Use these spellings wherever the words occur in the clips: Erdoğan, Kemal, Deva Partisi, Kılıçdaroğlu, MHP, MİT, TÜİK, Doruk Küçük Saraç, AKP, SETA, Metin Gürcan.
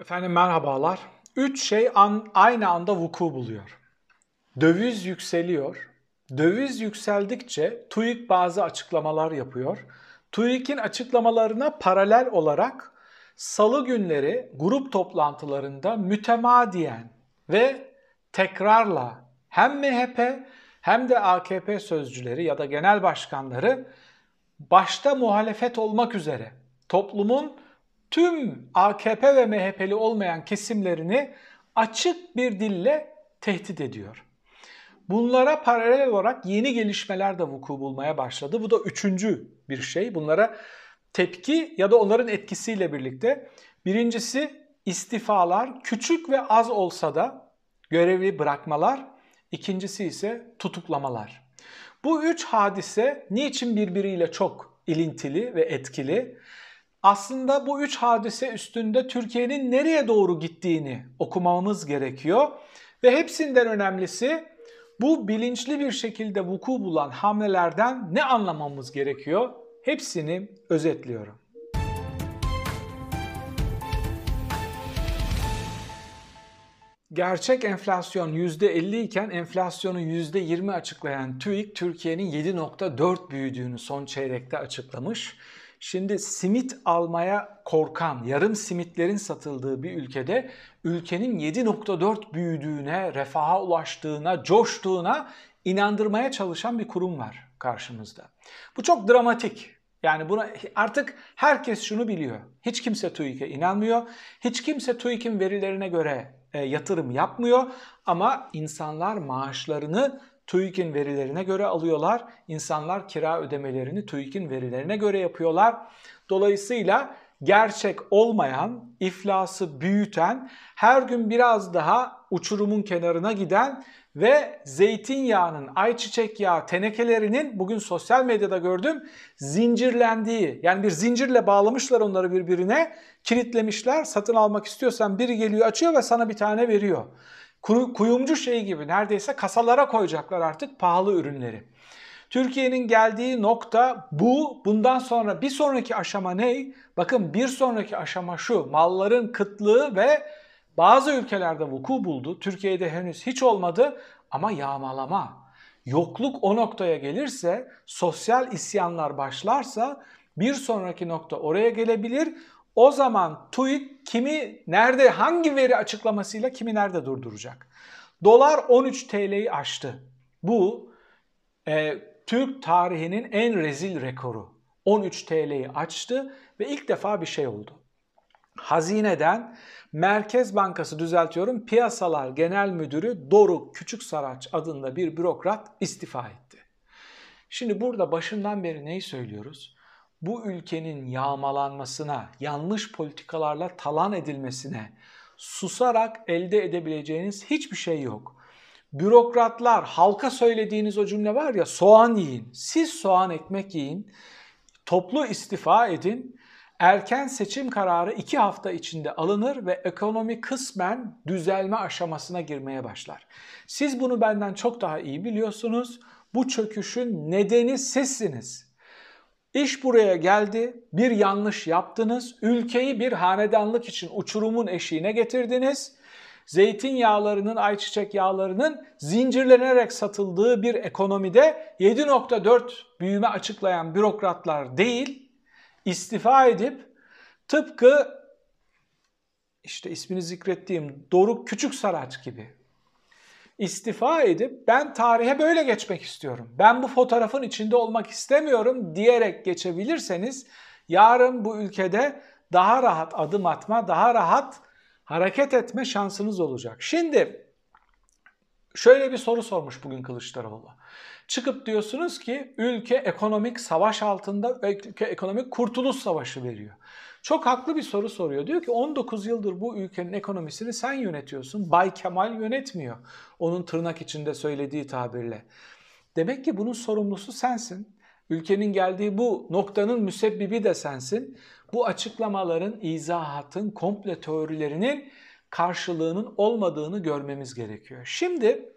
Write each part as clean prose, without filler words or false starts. Efendim merhabalar. 3 şey aynı anda vuku buluyor. Döviz yükseliyor. Döviz yükseldikçe TÜİK bazı açıklamalar yapıyor. TÜİK'in açıklamalarına paralel olarak salı günleri grup toplantılarında mütemadiyen ve tekrarla hem MHP hem de AKP sözcüleri ya da genel başkanları başta muhalefet olmak üzere toplumun tüm AKP ve MHP'li olmayan kesimlerini açık bir dille tehdit ediyor. Bunlara paralel olarak yeni gelişmeler de vuku bulmaya başladı. Bu da üçüncü bir şey. Bunlara tepki ya da onların etkisiyle birlikte. Birincisi istifalar, küçük ve az olsa da görevi bırakmalar. İkincisi ise tutuklamalar. Bu üç hadise niçin birbiriyle çok ilintili ve etkili? Aslında bu üç hadise üstünde Türkiye'nin nereye doğru gittiğini okumamız gerekiyor. Ve hepsinden önemlisi bu bilinçli bir şekilde vuku bulan hamlelerden ne anlamamız gerekiyor? Hepsini özetliyorum. Gerçek enflasyon %50 iken enflasyonu %20 açıklayan TÜİK, Türkiye'nin 7.4 büyüdüğünü son çeyrekte açıklamış. Şimdi simit almaya korkan, yarım simitlerin satıldığı bir ülkede ülkenin 7.4 büyüdüğüne, refaha ulaştığına, coştuğuna inandırmaya çalışan bir kurum var karşımızda. Bu çok dramatik. Yani buna artık herkes şunu biliyor. Hiç kimse TÜİK'e inanmıyor. Hiç kimse TÜİK'in verilerine göre yatırım yapmıyor. Ama insanlar maaşlarını TÜİK'in verilerine göre alıyorlar. İnsanlar kira ödemelerini TÜİK'in verilerine göre yapıyorlar. Dolayısıyla gerçek olmayan, iflası büyüten, her gün biraz daha uçurumun kenarına giden ve zeytinyağının, ayçiçek yağı tenekelerinin, bugün sosyal medyada gördüm, zincirlendiği, yani bir zincirle bağlamışlar onları birbirine, kilitlemişler. Satın almak istiyorsan biri geliyor, açıyor ve sana bir tane veriyor. Kuyumcu şeyi gibi neredeyse kasalara koyacaklar artık pahalı ürünleri. Türkiye'nin geldiği nokta bu. Bundan sonra bir sonraki aşama ne? Bakın, bir sonraki aşama şu: malların kıtlığı ve bazı ülkelerde vuku buldu. Türkiye'de henüz hiç olmadı ama yağmalama. Yokluk o noktaya gelirse, sosyal isyanlar başlarsa bir sonraki nokta oraya gelebilir. O zaman TÜİK kimi nerede, hangi veri açıklamasıyla kimi nerede durduracak? Dolar 13 TL'yi aştı. Bu Türk tarihinin en rezil rekoru. 13 TL'yi açtı ve ilk defa bir şey oldu. Hazineden, Merkez Bankası, düzeltiyorum, Piyasalar Genel Müdürü Doruk Küçük Saraç adında bir bürokrat istifa etti. Şimdi burada başından beri neyi söylüyoruz? Bu ülkenin yağmalanmasına, yanlış politikalarla talan edilmesine susarak elde edebileceğiniz hiçbir şey yok. Bürokratlar, halka söylediğiniz o cümle var ya, soğan yiyin. Siz soğan ekmek yiyin, toplu istifa edin. Erken seçim kararı 2 hafta içinde alınır ve ekonomi kısmen düzelme aşamasına girmeye başlar. Siz bunu benden çok daha iyi biliyorsunuz. Bu çöküşün nedeni sizsiniz. İş buraya geldi, bir yanlış yaptınız, ülkeyi bir hanedanlık için uçurumun eşiğine getirdiniz. Zeytinyağlarının, ayçiçek yağlarının zincirlenerek satıldığı bir ekonomide 7.4 büyüme açıklayan bürokratlar değil, istifa edip tıpkı işte ismini zikrettiğim Doruk Küçük Saraç gibi istifa edip ben tarihe böyle geçmek istiyorum, ben bu fotoğrafın içinde olmak istemiyorum diyerek geçebilirseniz, yarın bu ülkede daha rahat adım atma, daha rahat hareket etme şansınız olacak. Şimdi şöyle bir soru sormuş bugün Kılıçdaroğlu. Çıkıp diyorsunuz ki ülke ekonomik savaş altında, ülke ekonomik kurtuluş savaşı veriyor. Çok haklı bir soru soruyor. Diyor ki 19 yıldır bu ülkenin ekonomisini sen yönetiyorsun. Bay Kemal yönetmiyor. Onun tırnak içinde söylediği tabirle. Demek ki bunun sorumlusu sensin. Ülkenin geldiği bu noktanın müsebbibi de sensin. Bu açıklamaların, izahatın, komple teorilerinin karşılığının olmadığını görmemiz gerekiyor. Şimdi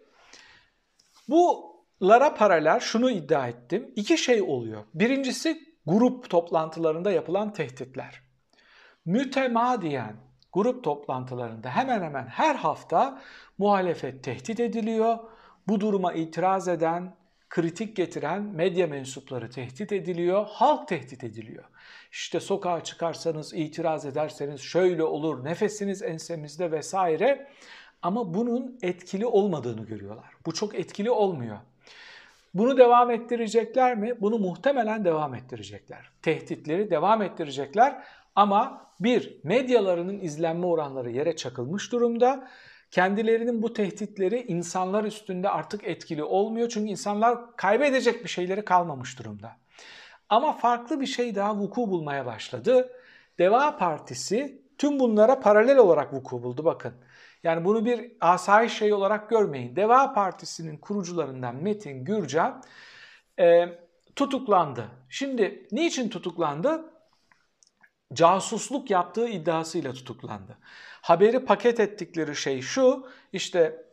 bulara paralel şunu iddia ettim. 2 şey oluyor. Birincisi grup toplantılarında yapılan tehditler. Mütemadiyen grup toplantılarında hemen hemen her hafta muhalefet tehdit ediliyor. Bu duruma itiraz eden, kritik getiren medya mensupları tehdit ediliyor, halk tehdit ediliyor. İşte sokağa çıkarsanız, itiraz ederseniz şöyle olur, nefesiniz ensemizde vesaire. Ama bunun etkili olmadığını görüyorlar. Bu çok etkili olmuyor. Bunu devam ettirecekler mi? Bunu muhtemelen devam ettirecekler. Tehditleri devam ettirecekler ama bir, medyalarının izlenme oranları yere çakılmış durumda. Kendilerinin bu tehditleri insanlar üstünde artık etkili olmuyor. Çünkü insanlar kaybedecek bir şeyleri kalmamış durumda. Ama farklı bir şey daha vuku bulmaya başladı. Deva Partisi tüm bunlara paralel olarak vuku buldu bakın. Yani bunu bir asayiş şeyi olarak görmeyin. Deva Partisi'nin kurucularından Metin Gürcan tutuklandı. Şimdi niçin tutuklandı? Casusluk yaptığı iddiasıyla tutuklandı. Haberi paket ettikleri şey şu, işte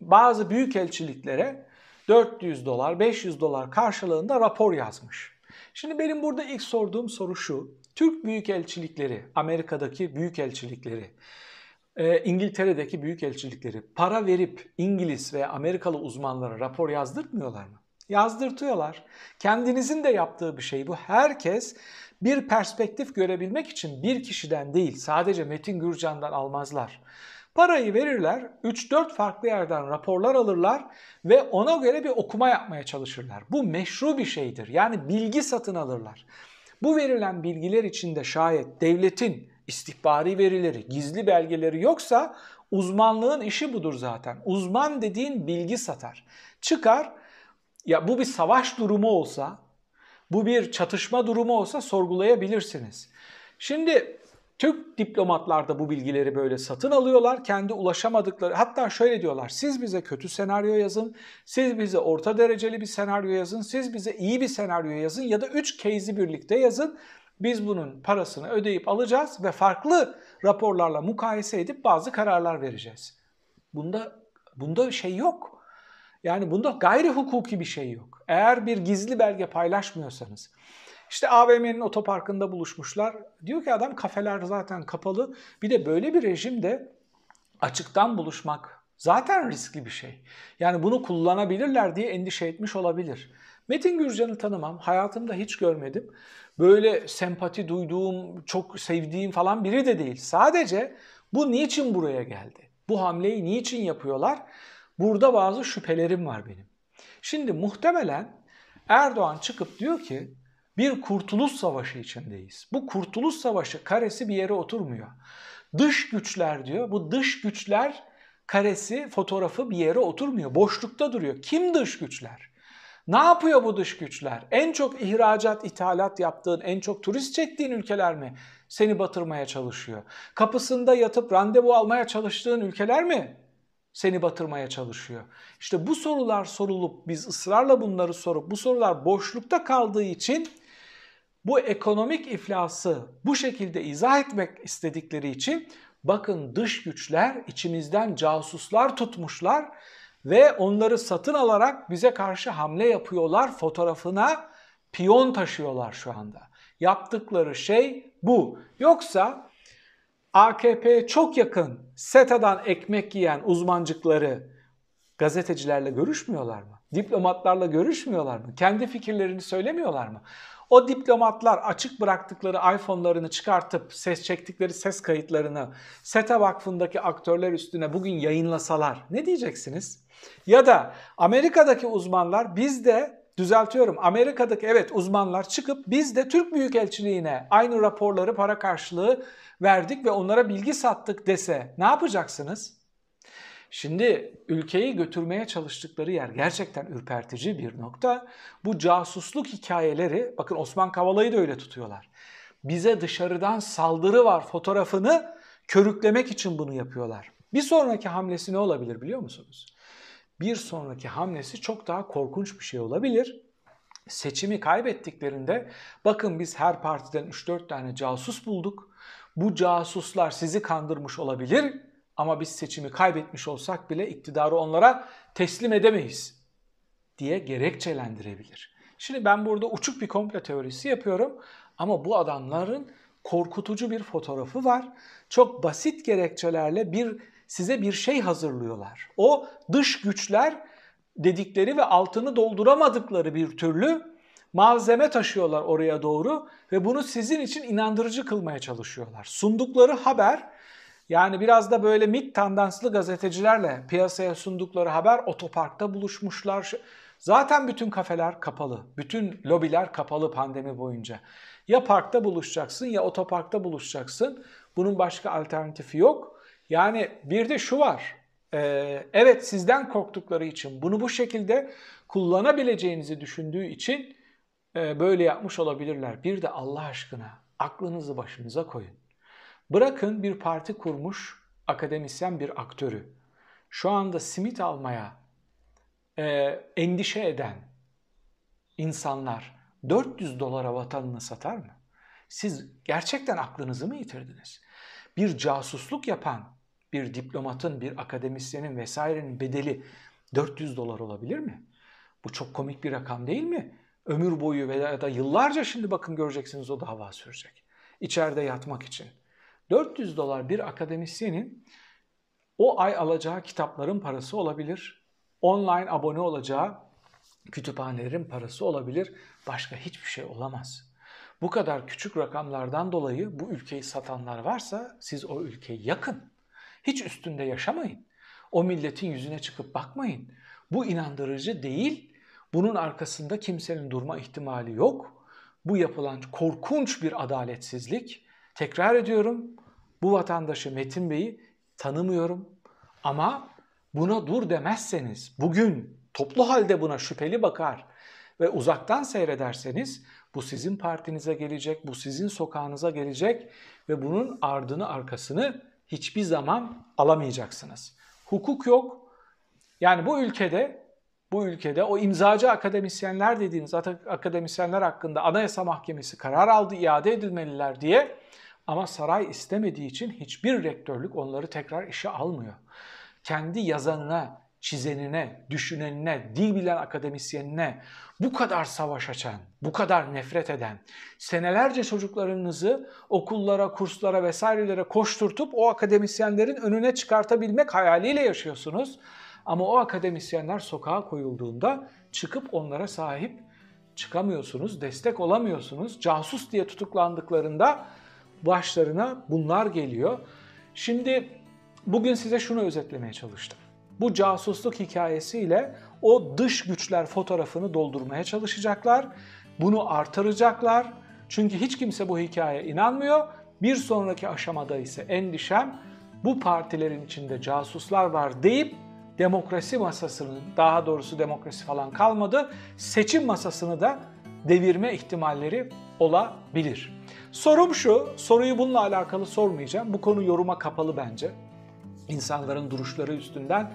bazı büyükelçiliklere $400, $500 karşılığında rapor yazmış. Şimdi benim burada ilk sorduğum soru şu, Türk büyükelçilikleri, Amerika'daki büyükelçilikleri, İngiltere'deki büyükelçilikleri para verip İngiliz ve Amerikalı uzmanlara rapor yazdırtmıyorlar mı? Yazdırtıyorlar. Kendinizin de yaptığı bir şey bu. Herkes bir perspektif görebilmek için bir kişiden değil, sadece Metin Gürcan'dan almazlar. Parayı verirler, 3-4 farklı yerden raporlar alırlar ve ona göre bir okuma yapmaya çalışırlar. Bu meşru bir şeydir. Yani bilgi satın alırlar. Bu verilen bilgiler içinde şayet devletin istihbari verileri, gizli belgeleri yoksa uzmanlığın işi budur zaten. Uzman dediğin bilgi satar. Çıkar, ya bu bir savaş durumu olsa, bu bir çatışma durumu olsa sorgulayabilirsiniz. Şimdi Türk diplomatlar da bu bilgileri böyle satın alıyorlar. Kendi ulaşamadıkları, hatta şöyle diyorlar, siz bize kötü senaryo yazın, siz bize orta dereceli bir senaryo yazın, siz bize iyi bir senaryo yazın ya da 3 case'i birlikte yazın. Biz bunun parasını ödeyip alacağız ve farklı raporlarla mukayese edip bazı kararlar vereceğiz. Bunda bir şey yok. Yani bunda gayri hukuki bir şey yok. Eğer bir gizli belge paylaşmıyorsanız. İşte AVM'nin otoparkında buluşmuşlar. Diyor ki adam, kafeler zaten kapalı. Bir de böyle bir rejimde açıktan buluşmak zaten riskli bir şey. Yani bunu kullanabilirler diye endişe etmiş olabilir. Metin Gürcan'ı tanımam. Hayatımda hiç görmedim. Böyle sempati duyduğum, çok sevdiğim falan biri de değil. Sadece bu niçin buraya geldi? Bu hamleyi niçin yapıyorlar? Burada bazı şüphelerim var benim. Şimdi muhtemelen Erdoğan çıkıp diyor ki bir kurtuluş savaşı içindeyiz. Bu kurtuluş savaşı karesi bir yere oturmuyor. Dış güçler diyor. Bu dış güçler karesi, fotoğrafı bir yere oturmuyor. Boşlukta duruyor. Kim dış güçler? Ne yapıyor bu dış güçler? En çok ihracat, ithalat yaptığın, en çok turist çektiğin ülkeler mi seni batırmaya çalışıyor? Kapısında yatıp randevu almaya çalıştığın ülkeler mi seni batırmaya çalışıyor? İşte bu sorular sorulup, biz ısrarla bunları sorup, bu sorular boşlukta kaldığı için bu ekonomik iflası bu şekilde izah etmek istedikleri için bakın dış güçler içimizden casuslar tutmuşlar ve onları satın alarak bize karşı hamle yapıyorlar fotoğrafına piyon taşıyorlar şu anda. Yaptıkları şey bu. Yoksa AKP'ye çok yakın SETA'dan ekmek yiyen uzmancıkları gazetecilerle görüşmüyorlar mı? Diplomatlarla görüşmüyorlar mı? Kendi fikirlerini söylemiyorlar mı? O diplomatlar açık bıraktıkları iPhone'larını çıkartıp ses çektikleri ses kayıtlarını SETA Vakfı'ndaki aktörler üstüne bugün yayınlasalar ne diyeceksiniz? Ya da Amerika'daki uzmanlar Amerika'daki uzmanlar çıkıp biz de Türk Büyükelçiliğine aynı raporları para karşılığı verdik ve onlara bilgi sattık dese ne yapacaksınız? Şimdi ülkeyi götürmeye çalıştıkları yer gerçekten ürpertici bir nokta. Bu casusluk hikayeleri, bakın Osman Kavala'yı da öyle tutuyorlar. Bize dışarıdan saldırı var fotoğrafını körüklemek için bunu yapıyorlar. Bir sonraki hamlesi ne olabilir biliyor musunuz? Bir sonraki hamlesi çok daha korkunç bir şey olabilir. Seçimi kaybettiklerinde bakın biz her partiden 3-4 tane casus bulduk. Bu casuslar sizi kandırmış olabilir ama biz seçimi kaybetmiş olsak bile iktidarı onlara teslim edemeyiz diye gerekçelendirebilir. Şimdi ben burada uçuk bir komplo teorisi yapıyorum ama bu adamların korkutucu bir fotoğrafı var. Çok basit gerekçelerle size bir şey hazırlıyorlar. O dış güçler dedikleri ve altını dolduramadıkları bir türlü malzeme taşıyorlar oraya doğru ve bunu sizin için inandırıcı kılmaya çalışıyorlar. Sundukları haber, yani biraz da böyle MİT tandanslı gazetecilerle piyasaya sundukları haber, otoparkta buluşmuşlar. Zaten bütün kafeler kapalı, bütün lobiler kapalı pandemi boyunca. Ya parkta buluşacaksın ya otoparkta buluşacaksın. Bunun başka alternatifi yok. Yani bir de şu var. Evet, sizden korktukları için, bunu bu şekilde kullanabileceğinizi düşündüğü için böyle yapmış olabilirler. Bir de Allah aşkına aklınızı başınıza koyun. Bırakın bir parti kurmuş akademisyen bir aktörü. Şu anda simit almaya endişe eden insanlar $400 vatanını satar mı? Siz gerçekten aklınızı mı yitirdiniz? Bir casusluk yapan bir diplomatın, bir akademisyenin vesairenin bedeli $400 olabilir mi? Bu çok komik bir rakam değil mi? Ömür boyu veya da yıllarca, şimdi bakın göreceksiniz, o dava sürecek. İçeride yatmak için. $400 bir akademisyenin o ay alacağı kitapların parası olabilir. Online abone olacağı kütüphanelerin parası olabilir. Başka hiçbir şey olamaz. Bu kadar küçük rakamlardan dolayı bu ülkeyi satanlar varsa siz o ülkeyi yakın. Hiç üstünde yaşamayın. O milletin yüzüne çıkıp bakmayın. Bu inandırıcı değil. Bunun arkasında kimsenin durma ihtimali yok. Bu yapılan korkunç bir adaletsizlik. Tekrar ediyorum, bu vatandaşı Metin Bey'i tanımıyorum. Ama buna dur demezseniz, bugün toplu halde buna şüpheli bakar ve uzaktan seyrederseniz, bu sizin partinize gelecek, bu sizin sokağınıza gelecek ve bunun ardını arkasını hiçbir zaman alamayacaksınız. Hukuk yok. Yani bu ülkede o imzacı akademisyenler dediğiniz akademisyenler hakkında Anayasa Mahkemesi karar aldı, iade edilmeliler diye, ama saray istemediği için hiçbir rektörlük onları tekrar işe almıyor. Kendi yazanına, çizenine, düşünenine, dil bilen akademisyenine bu kadar savaş açan, bu kadar nefret eden, senelerce çocuklarınızı okullara, kurslara vesairelere koşturtup o akademisyenlerin önüne çıkartabilmek hayaliyle yaşıyorsunuz. Ama o akademisyenler sokağa koyulduğunda çıkıp onlara sahip çıkamıyorsunuz, destek olamıyorsunuz. Casus diye tutuklandıklarında başlarına bunlar geliyor. Şimdi bugün size şunu özetlemeye çalıştım. Bu casusluk hikayesiyle o dış güçler fotoğrafını doldurmaya çalışacaklar. Bunu artıracaklar. Çünkü hiç kimse bu hikayeye inanmıyor. Bir sonraki aşamada ise endişem, bu partilerin içinde casuslar var deyip demokrasi masasının, daha doğrusu demokrasi falan kalmadı, seçim masasını da devirme ihtimalleri olabilir. Sorum şu, soruyu bununla alakalı sormayacağım. Bu konu yoruma kapalı bence. İnsanların duruşları üstünden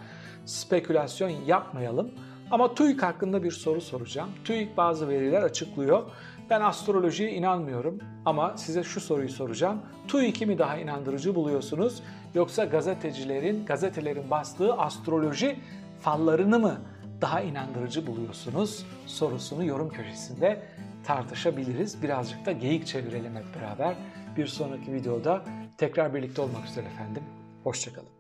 spekülasyon yapmayalım. Ama TÜİK hakkında bir soru soracağım. TÜİK bazı veriler açıklıyor. Ben astrolojiye inanmıyorum ama size şu soruyu soracağım. TÜİK'i mi daha inandırıcı buluyorsunuz, yoksa gazetelerin bastığı astroloji fallarını mı daha inandırıcı buluyorsunuz sorusunu yorum köşesinde tartışabiliriz. Birazcık da geyik çevirelim hep beraber. Bir sonraki videoda tekrar birlikte olmak üzere efendim. Hoşça kalın.